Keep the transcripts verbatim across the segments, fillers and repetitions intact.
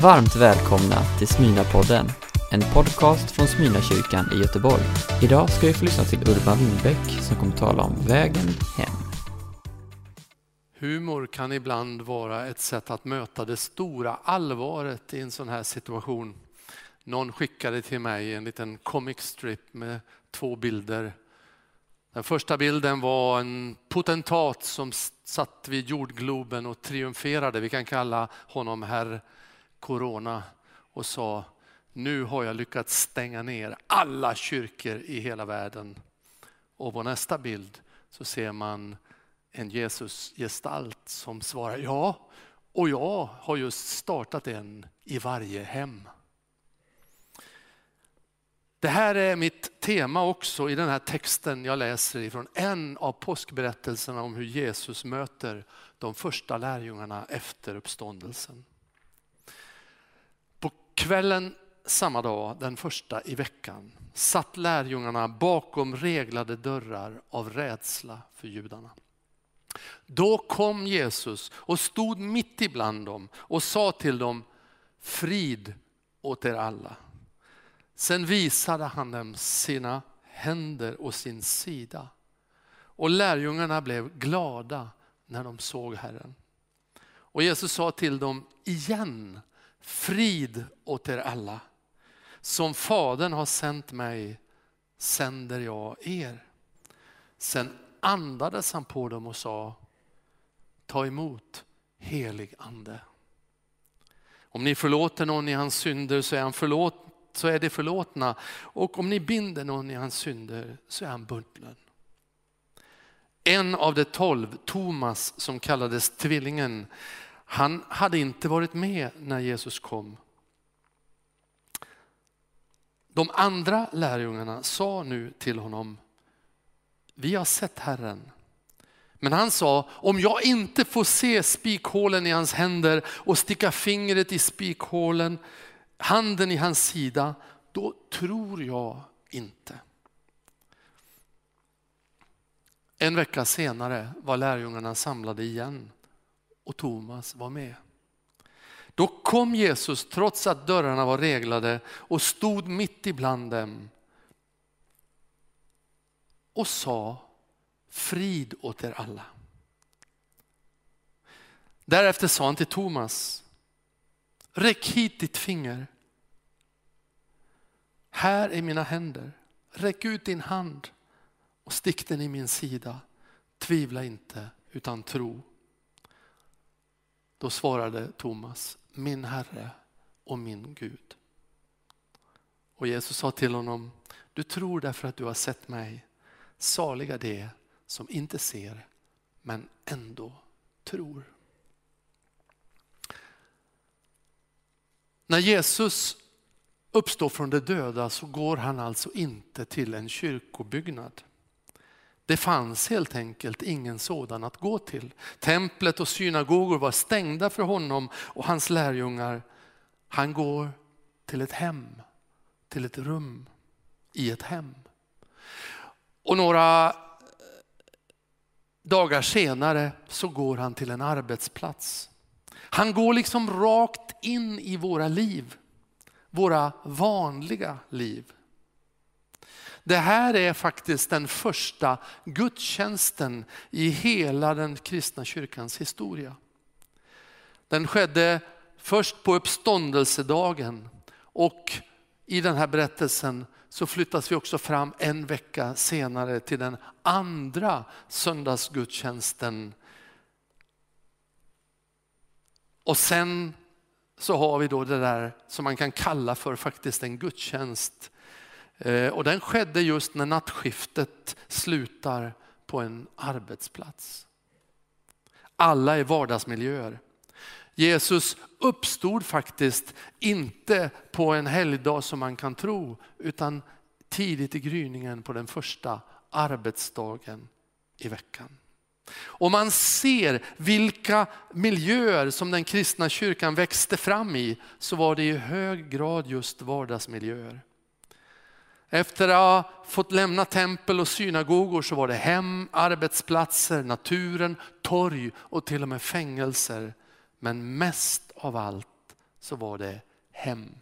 Varmt välkomna till Smyrna-podden, en podcast från Smyrna-kyrkan i Göteborg. Idag ska vi få lyssna till Urban Ringbäck som kommer tala om vägen hem. Humor kan ibland vara ett sätt att möta det stora allvaret i en sån här situation. Någon skickade till mig en liten comic strip med två bilder. Den första bilden var en potentat som satt vid jordgloben och triumferade. Vi kan kalla honom herr Corona och sa: nu har jag lyckats stänga ner alla kyrkor i hela världen. Och på nästa bild så ser man en Jesusgestalt som svarar: ja, och jag har just startat en i varje hem. Det här är mitt tema också i den här texten jag läser ifrån en av påskberättelserna om hur Jesus möter de första lärjungarna efter uppståndelsen. På kvällen samma dag, den första i veckan, satt lärjungarna bakom reglade dörrar av rädsla för judarna. Då kom Jesus och stod mitt ibland dem och sa till dem: frid åt er alla. Sen visade han dem sina händer och sin sida. Och lärjungarna blev glada när de såg Herren. Och Jesus sa till dem igen: frid åt er alla. Som Fadern har sänt mig, sänder jag er. Sen andades han på dem och sa: ta emot helig ande. Om ni förlåter någon i hans synder så är han förlåten. Så är det förlåtna, och om ni binder någon i hans synder så är han bunden. En av de tolv, Thomas som kallades tvillingen, han hade inte varit med när Jesus kom. De andra lärjungarna sa nu till honom: vi har sett Herren. Men han sa: om jag inte får se spikhålen i hans händer och sticka fingret i spikhålen, handen i hans sida, då tror jag inte. En vecka senare var lärjungarna samlade igen och Thomas var med. Då kom Jesus trots att dörrarna var reglade och stod mitt ibland dem och sa: frid åt er alla. Därefter sa han till Thomas: räck hit ditt finger. Här är mina händer. Räck ut din hand och stick den i min sida. Tvivla inte utan tro. Då svarade Thomas: min Herre och min Gud. Och Jesus sa till honom: du tror därför att du har sett mig. Saliga det som inte ser men ändå tror. När Jesus uppstår från de döda så går han alltså inte till en kyrkobyggnad. Det fanns helt enkelt ingen sådan att gå till. Templet och synagogor var stängda för honom och hans lärjungar. Han går till ett hem, till ett rum i ett hem. Och några dagar senare så går han till en arbetsplats. Han går liksom rakt in i våra liv. Våra vanliga liv. Det här är faktiskt den första gudstjänsten i hela den kristna kyrkans historia. Den skedde först på uppståndelsedagen, och i den här berättelsen så flyttas vi också fram en vecka senare till den andra söndagsgudstjänsten. Och sen så har vi då det där som man kan kalla för faktiskt en gudstjänst. Och den skedde just när nattskiftet slutar på en arbetsplats. Alla är vardagsmiljöer. Jesus uppstod faktiskt inte på en helgdag som man kan tro, utan tidigt i gryningen på den första arbetsdagen i veckan. Och man ser vilka miljöer som den kristna kyrkan växte fram i, så var det i hög grad just vardagsmiljöer. Efter att ha fått lämna tempel och synagogor så var det hem, arbetsplatser, naturen, torg och till och med fängelser. Men mest av allt så var det hem.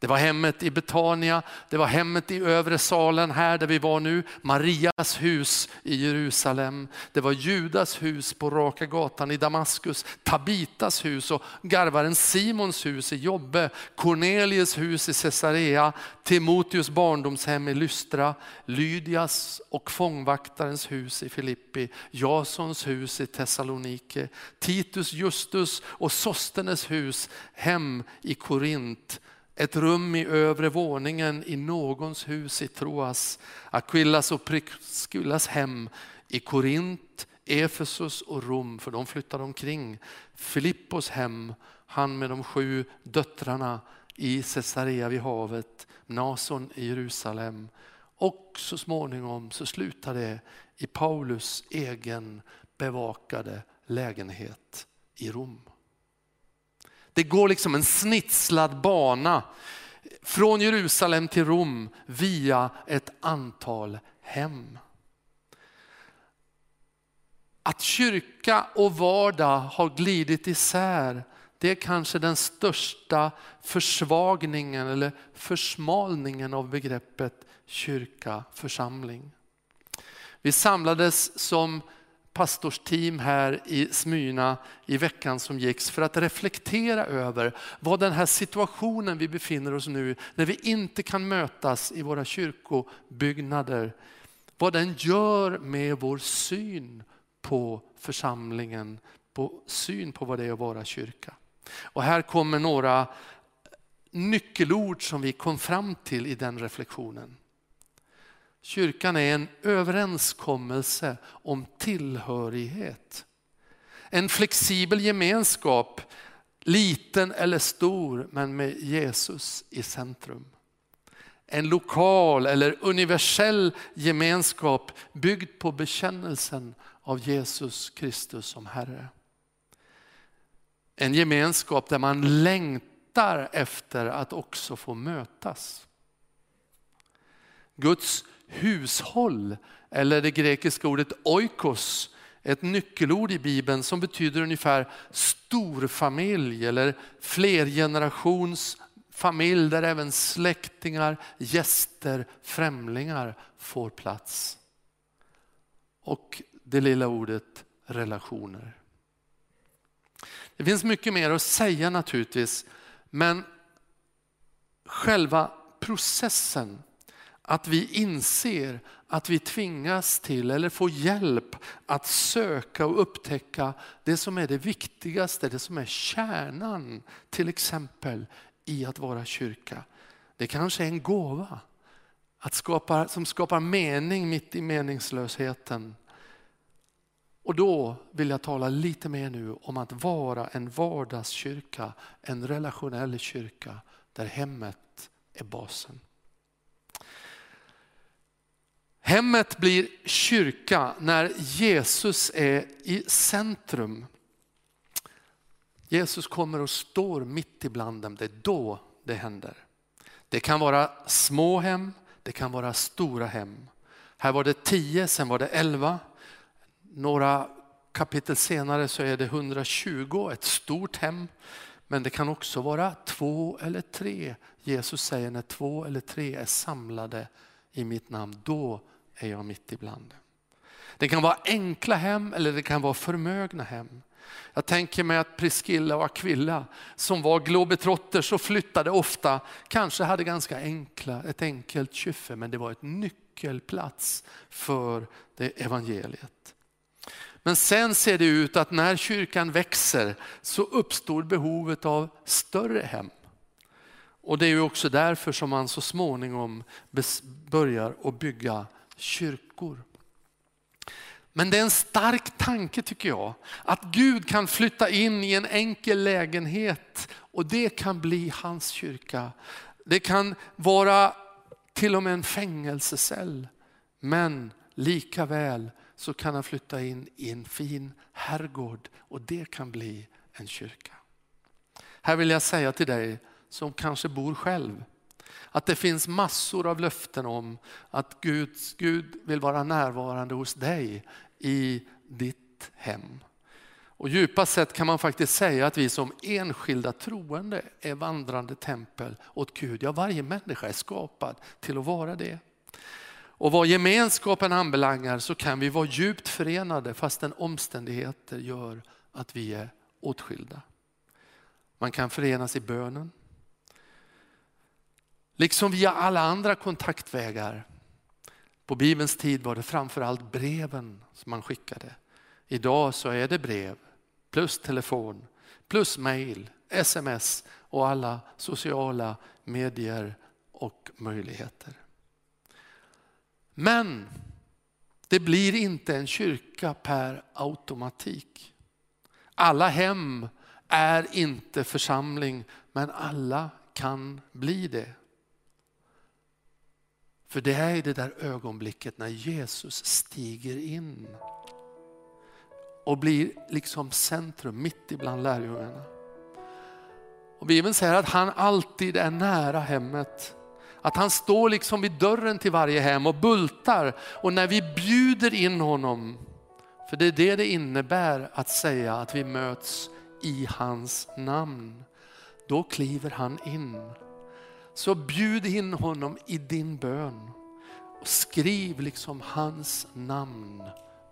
Det var hemmet i Betania, det var hemmet i övre salen här där vi var nu. Marias hus i Jerusalem. Det var Judas hus på Raka gatan i Damaskus. Tabitas hus och Garvaren Simons hus i Jobbe. Cornelius hus i Caesarea. Timotius barndomshem i Lystra. Lydias och fångvaktarens hus i Filippi. Jasons hus i Thessalonike. Titus Justus och Sostenes hus hem i Korint. Ett rum i övre våningen i någons hus i Troas, Aquillas och Priskillas hem i Korint, Efesus och Rom, för de flyttade omkring. Filippos hem, han med de sju döttrarna i Caesarea vid havet, Nason i Jerusalem. Och så småningom så slutade det i Paulus egen bevakade lägenhet i Rom. Det går liksom en snitslad bana från Jerusalem till Rom via ett antal hem. Att kyrka och vardag har glidit isär, det är kanske den största försvagningen eller försmalningen av begreppet kyrka, församling. Vi samlades som pastorsteam här i Smyrna i veckan som gick för att reflektera över vad den här situationen vi befinner oss nu, när vi inte kan mötas i våra kyrkobyggnader, vad den gör med vår syn på församlingen, på syn på vad det är att vara kyrka. Och här kommer några nyckelord som vi kom fram till i den reflektionen. Kyrkan är en överenskommelse om tillhörighet. En flexibel gemenskap, liten eller stor, men med Jesus i centrum. En lokal eller universell gemenskap byggd på bekännelsen av Jesus Kristus som Herre. En gemenskap där man längtar efter att också få mötas. Guds hushåll, eller det grekiska ordet oikos, ett nyckelord i Bibeln som betyder ungefär storfamilj eller flergenerations familj där även släktingar, gäster, främlingar får plats. Och det lilla ordet relationer. Det finns mycket mer att säga naturligtvis, men själva processen att vi inser att vi tvingas till eller får hjälp att söka och upptäcka det som är det viktigaste, det som är kärnan till exempel i att vara kyrka. Det kanske är en gåva att skapa, som skapar mening mitt i meningslösheten. Och då vill jag tala lite mer nu om att vara en vardagskyrka, en relationell kyrka där hemmet är basen. Hemmet blir kyrka när Jesus är i centrum. Jesus kommer och står mitt ibland dem. Det är då det händer. Det kan vara små hem, det kan vara stora hem. Här var det tio, sen var det elva. Några kapitel senare så är det hundratjugo, ett stort hem. Men det kan också vara två eller tre. Jesus säger när två eller tre är samlade i mitt namn, då är jag mitt ibland. Det kan vara enkla hem eller det kan vara förmögna hem. Jag tänker mig att Priskilla och Aquilla som var globetrotters och flyttade ofta kanske hade ganska enkla, ett enkelt kyffe, men det var ett nyckelplats för det evangeliet. Men sen ser det ut att när kyrkan växer så uppstår behovet av större hem. Och det är ju också därför som man så småningom börjar att bygga kyrkor. Men det är en stark tanke tycker jag. Att Gud kan flytta in i en enkel lägenhet och det kan bli hans kyrka. Det kan vara till och med en fängelsecell. Men lika väl så kan han flytta in i en fin herrgård och det kan bli en kyrka. Här vill jag säga till dig som kanske bor själv, att det finns massor av löften om att Gud, Gud vill vara närvarande hos dig i ditt hem. Och djupast sett kan man faktiskt säga att vi som enskilda troende är vandrande tempel åt Gud. Ja, varje människa är skapad till att vara det. Och vad gemenskapen anbelangar så kan vi vara djupt förenade fastän omständigheter gör att vi är åtskilda. Man kan förenas i bönen. Liksom via alla andra kontaktvägar. På Bibelns tid var det framförallt breven som man skickade. Idag så är det brev, plus telefon, plus mail, sms och alla sociala medier och möjligheter. Men det blir inte en kyrka per automatik. Alla hem är inte församling, men alla kan bli det. För det är det där ögonblicket när Jesus stiger in och blir liksom centrum mitt ibland lärjungarna. Och Bibeln säger att han alltid är nära hemmet. Att han står liksom vid dörren till varje hem och bultar. Och när vi bjuder in honom, för det är det det innebär att säga att vi möts i hans namn. Då kliver han in. Så bjud in honom i din bön. Och skriv liksom hans namn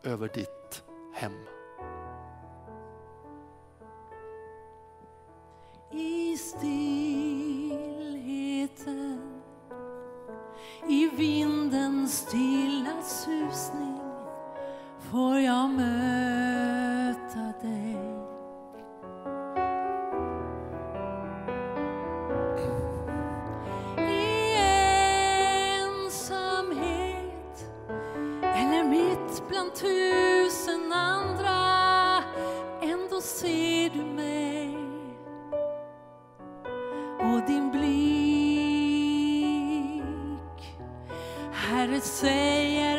över ditt hem. I stillheten, i vindens stilla susning får jag möta dig. I ensamhet eller mitt bland tusen andra, ändå ser du mig. Och din blick, Herre, säger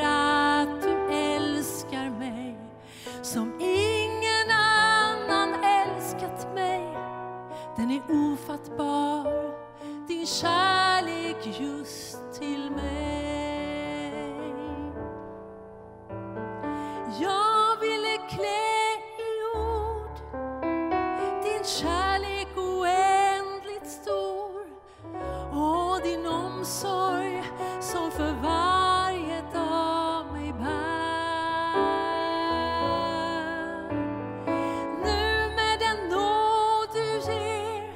att du älskar mig som ingen annan älskat mig. Den är ofattbar, din kärlek just till mig. Jag ville klä i ord din kärlek oändligt stor och din omsorg som för varje dag mig bär. Nu med den nåd du ger,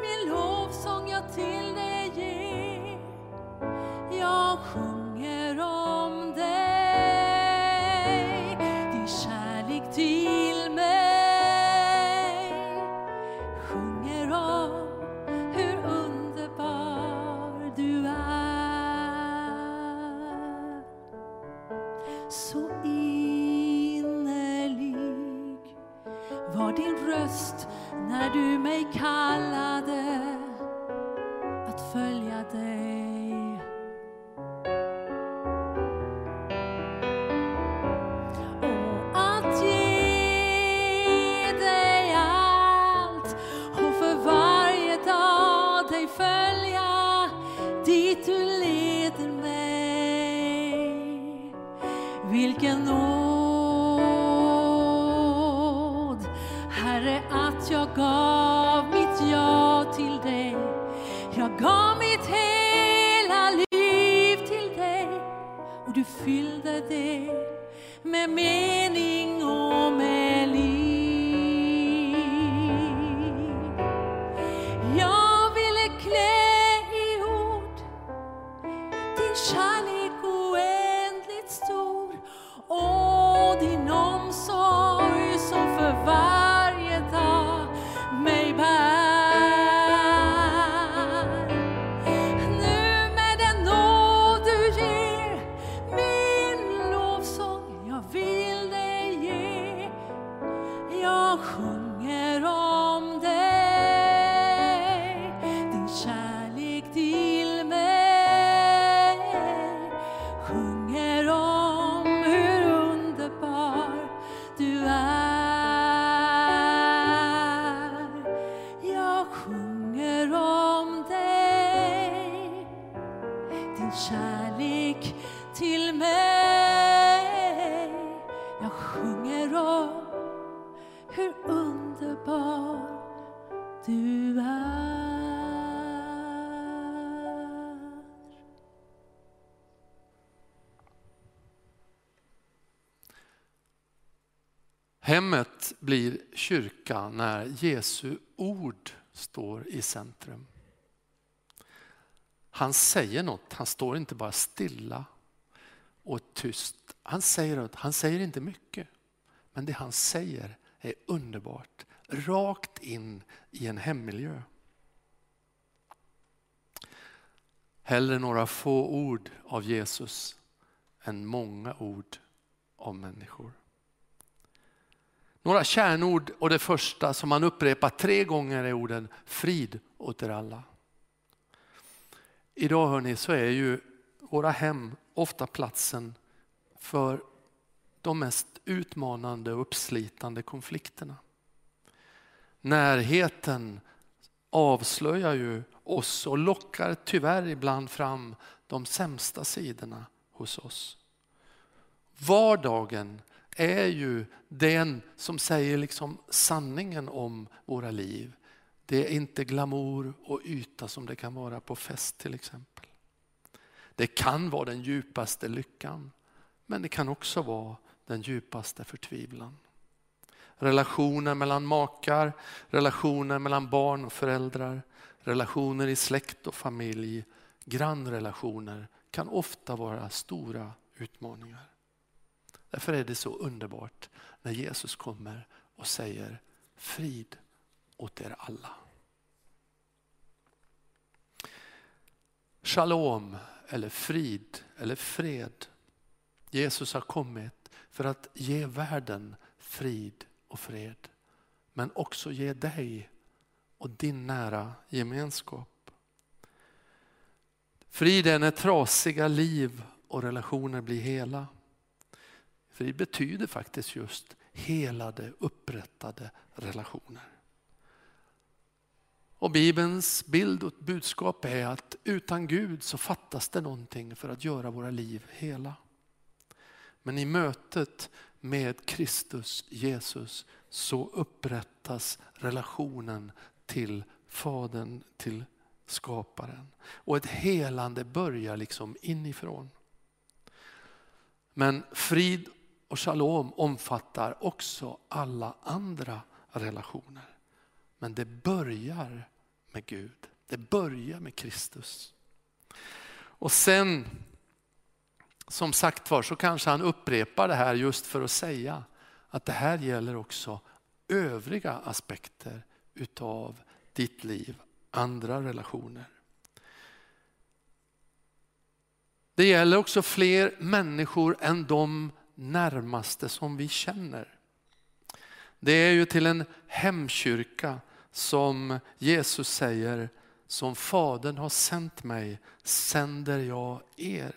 min lovsång jag till dig ger, jag sjunger om dig, din kärlek till mig, sjunger om hur underbar du är. Så innerlig var din röst när du mig kallade att följa dig. Och att ge dig allt och för varje dag dig följa dit du leder mig. Vilken nåd, Herre, att jag gav mitt ja till dig. Jag gav mitt hela liv till dig och du fyllde det med mening och med liv. Jag ville klä i ord din kärlek oändligt stor och din omsorg som för varje dag mig bär. Till mig, jag sjunger om du är. Hemmet blir kyrka när Jesu ord står i centrum. Han säger något, han står inte bara stilla och tyst. Han säger något, han säger inte mycket. Men det han säger är underbart. Rakt in i en hemmiljö. Hellre några få ord av Jesus än många ord av människor. Några kärnord, och det första som han upprepar tre gånger är orden frid åt er alla. Idag hörni, så är ju våra hem ofta platsen för de mest utmanande och uppslitande konflikterna. Närheten avslöjar ju oss och lockar tyvärr ibland fram de sämsta sidorna hos oss. Vardagen är ju den som säger liksom sanningen om våra liv. Det är inte glamour och yta som det kan vara på fest till exempel. Det kan vara den djupaste lyckan, men det kan också vara den djupaste förtvivlan. Relationer mellan makar, relationer mellan barn och föräldrar, relationer i släkt och familj, grannrelationer kan ofta vara stora utmaningar. Därför är det så underbart när Jesus kommer och säger frid åt er alla. Shalom eller frid eller fred. Jesus har kommit för att ge världen frid och fred, men också ge dig och din nära gemenskap. Frid är när trasiga liv och relationer blir hela. Frid betyder faktiskt just helade, upprättade relationer. Och Bibelns bild och budskap är att utan Gud så fattas det någonting för att göra våra liv hela. Men i mötet med Kristus Jesus så upprättas relationen till Fadern, till skaparen. Och ett helande börjar liksom inifrån. Men frid och shalom omfattar också alla andra relationer. Men det börjar med Gud. Det börjar med Kristus. Och sen, som sagt var, så kanske han upprepar det här just för att säga att det här gäller också övriga aspekter utav ditt liv, andra relationer. Det gäller också fler människor än de närmaste som vi känner. Det är ju till en hemkyrka som Jesus säger, som Fadern har sänt mig, sänder jag er.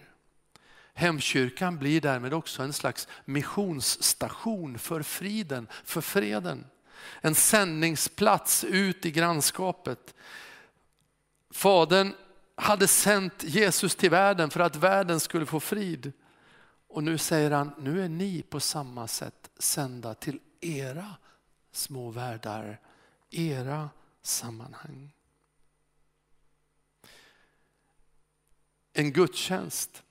Hemkyrkan blir därmed också en slags missionsstation för friden, för freden. En sändningsplats ut i grannskapet. Fadern hade sänt Jesus till världen för att världen skulle få frid. Och nu säger han, nu är ni på samma sätt sända till era små världar, era sammanhang. En gudstjänst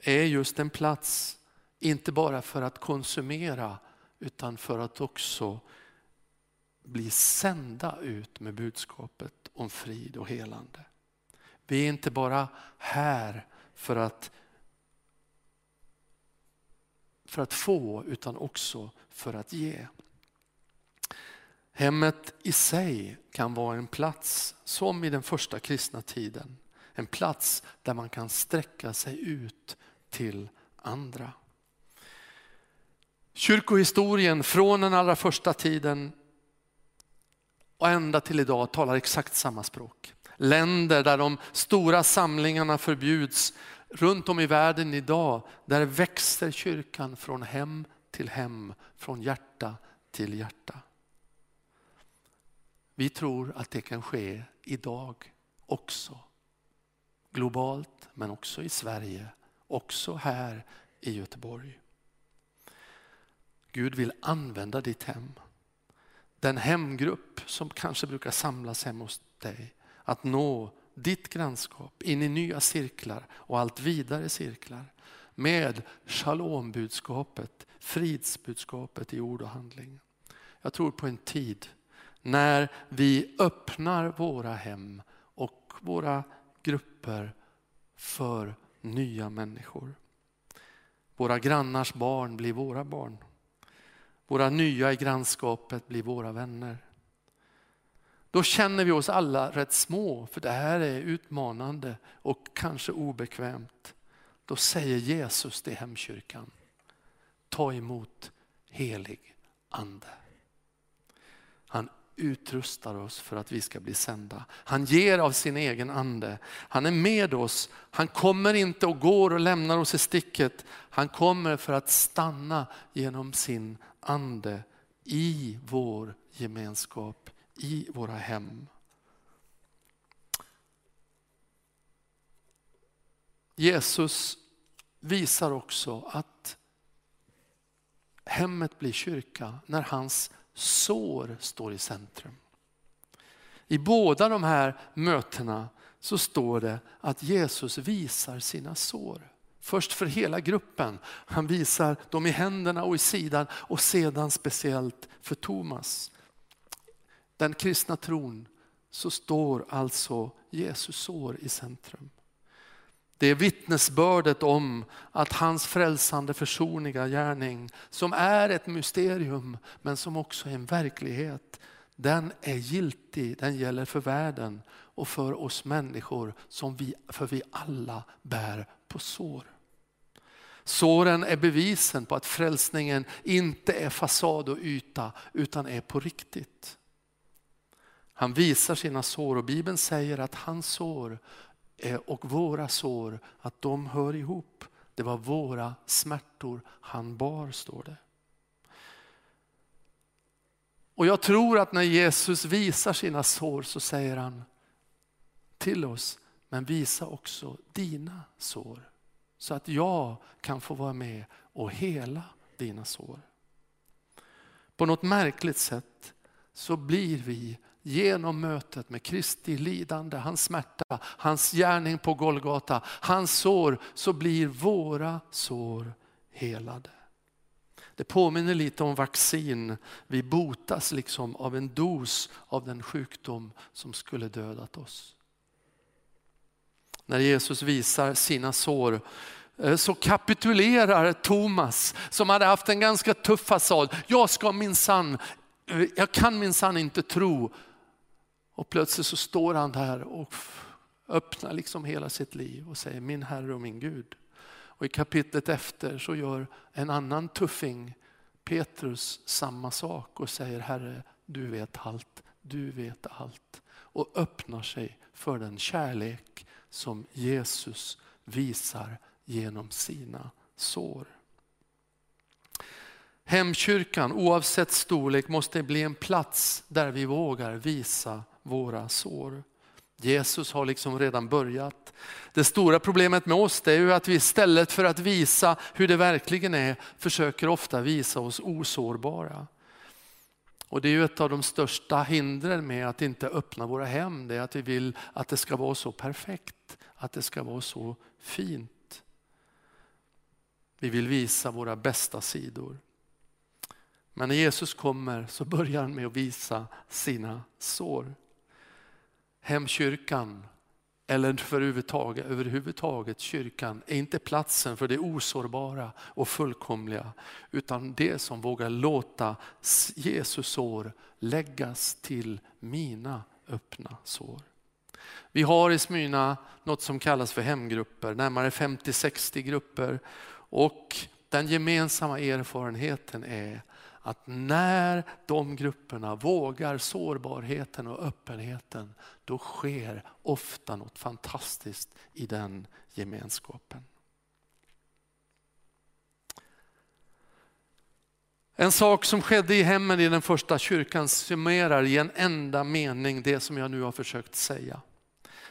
är just en plats, inte bara för att konsumera utan för att också bli sända ut med budskapet om frid och helande. Vi är inte bara här för att för att få utan också för att ge. Hemmet i sig kan vara en plats som i den första kristna tiden. En plats där man kan sträcka sig ut till andra. Kyrkohistorien från den allra första tiden och ända till idag talar exakt samma språk. Länder där de stora samlingarna förbjuds runt om i världen idag, där växer kyrkan från hem till hem, från hjärta till hjärta. Vi tror att det kan ske idag också. Globalt, men också i Sverige, också här i Göteborg. Gud vill använda ditt hem. den hemgrupp som kanske brukar samlas hem hos dig, att nå ditt grannskap in i nya cirklar och allt vidare cirklar med shalom-budskapet, fridsbudskapet i ord och handling. Jag tror på en tid när vi öppnar våra hem och våra grupper för nya människor. Våra grannars barn blir våra barn. Våra nya i grannskapet blir våra vänner. Då känner vi oss alla rätt små, för det här är utmanande och kanske obekvämt. Då säger Jesus till hemkyrkan: ta emot helig ande. Han utrustar oss för att vi ska bli sända. Han ger av sin egen ande. Han är med oss. Han kommer inte och går och lämnar oss i sticket. Han kommer för att stanna genom sin ande i vår gemenskap, i våra hem. Jesus visar också att hemmet blir kyrka när hans sår står i centrum. I båda de här mötena så står det att Jesus visar sina sår. Först för hela gruppen. Han visar dem i händerna och i sidan, och sedan speciellt för Thomas. Den kristna tron, så står alltså Jesus sår i centrum. Det är vittnesbördet om att hans frälsande försoniga gärning, som är ett mysterium men som också är en verklighet, den är giltig, den gäller för världen och för oss människor, som vi, för vi alla bär på sår. Såren är bevisen på att frälsningen inte är fasad och yta utan är på riktigt. Han visar sina sår, och Bibeln säger att hans sår och våra sår, att de hör ihop. Det var våra smärtor han bar, står det. Och jag tror att när Jesus visar sina sår så säger han till oss: men visa också dina sår, så att jag kan få vara med och hela dina sår. På något märkligt sätt så blir vi genom mötet med Kristi lidande, hans smärta, hans gärning på Golgata, hans sår, så blir våra sår helade. Det påminner lite om vaccin. Vi botas liksom av en dos av den sjukdom som skulle dödat oss. När Jesus visar sina sår så kapitulerar Thomas, som hade haft en ganska tuff fasad. Jag ska minsann, jag kan minsann inte tro. Och plötsligt så står han där och öppnar liksom hela sitt liv och säger: min Herre och min Gud. Och i kapitlet efter så gör en annan tuffing, Petrus, samma sak och säger: Herre, du vet allt, du vet allt. Och öppnar sig för den kärlek som Jesus visar genom sina sår. Hemkyrkan, oavsett storlek, måste bli en plats där vi vågar visa våra sår. Jesus har liksom redan börjat. Det stora problemet med oss, det är ju att vi istället för att visa hur det verkligen är försöker ofta visa oss osårbara. Och det är ju ett av de största hindren med att inte öppna våra hem. Det är att vi vill att det ska vara så perfekt, att det ska vara så fint. Vi vill visa våra bästa sidor. Men när Jesus kommer så börjar han med att visa sina sår. Hemkyrkan, eller för överhuvudtaget, överhuvudtaget kyrkan, är inte platsen för det osårbara och fullkomliga, utan det som vågar låta Jesus sår läggas till mina öppna sår. Vi har i Smyrna något som kallas för hemgrupper, närmare femtio till sextio grupper, och den gemensamma erfarenheten är att när de grupperna vågar sårbarheten och öppenheten, då sker ofta något fantastiskt i den gemenskapen. En sak som skedde i hemmen i den första kyrkan summerar i en enda mening det som jag nu har försökt säga.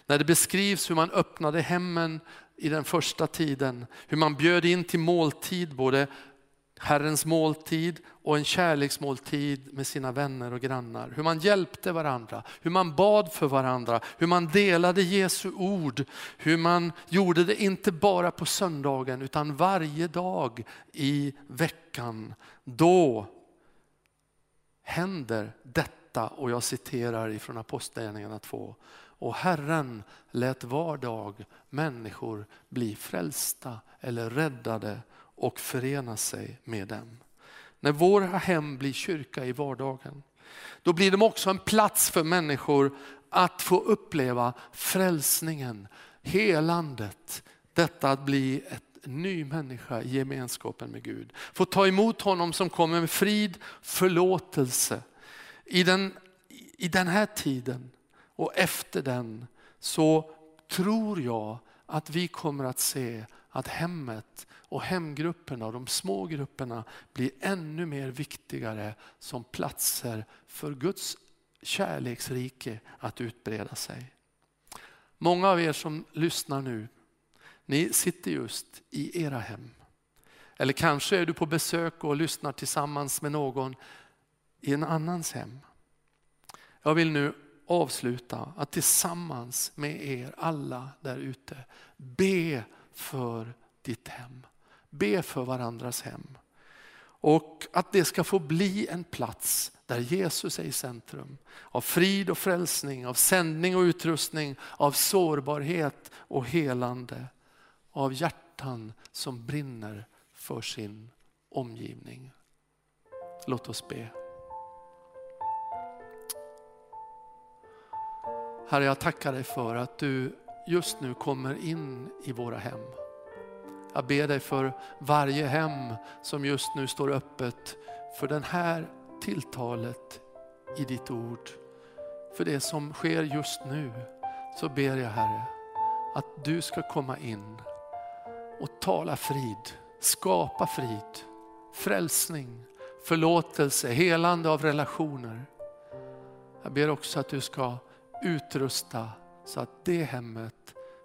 När det beskrivs hur man öppnade hemmen i den första tiden, hur man bjöd in till måltid både Herrens måltid och en kärleksmåltid med sina vänner och grannar. Hur man hjälpte varandra, hur man bad för varandra, hur man delade Jesu ord, hur man gjorde det inte bara på söndagen utan varje dag i veckan. Då händer detta, och jag citerar ifrån Apostlagärningarna två. Och Herren lät var dag människor bli frälsta eller räddade och förena sig med dem. När våra hem blir kyrka i vardagen, då blir de också en plats för människor att få uppleva frälsningen, helandet, detta att bli ett ny människa i gemenskapen med Gud. Få ta emot honom som kommer med frid, förlåtelse. I den, i den här tiden och efter den så tror jag att vi kommer att se att hemmet och hemgrupperna och de små grupperna blir ännu mer viktigare som platser för Guds kärleksrike att utbreda sig. Många av er som lyssnar nu, ni sitter just i era hem. Eller kanske är du på besök och lyssnar tillsammans med någon i en annans hem. Jag vill nu avsluta att tillsammans med er alla där ute be för ditt hem. Be för varandras hem. Och att det ska få bli en plats där Jesus är i centrum. Av frid och frälsning, av sändning och utrustning, av sårbarhet och helande. Av hjärtan som brinner för sin omgivning. Låt oss be. Herre, jag tackar dig för att du just nu kommer in i våra hem. Jag ber dig för varje hem som just nu står öppet för den här tilltalet i ditt ord. För det som sker just nu så ber jag, Herre, att du ska komma in och tala frid, skapa frid, frälsning, förlåtelse, helande av relationer. Jag ber också att du ska utrusta så att det hemmet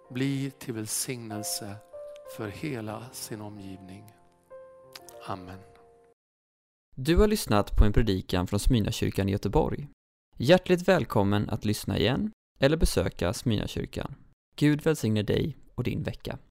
blir till välsignelse för hela sin omgivning. Amen. Du har lyssnat på en predikan från Smyrna-kyrkan i Göteborg. Hjärtligt välkommen att lyssna igen eller besöka Smyrna-kyrkan. Gud välsigne dig och din vecka.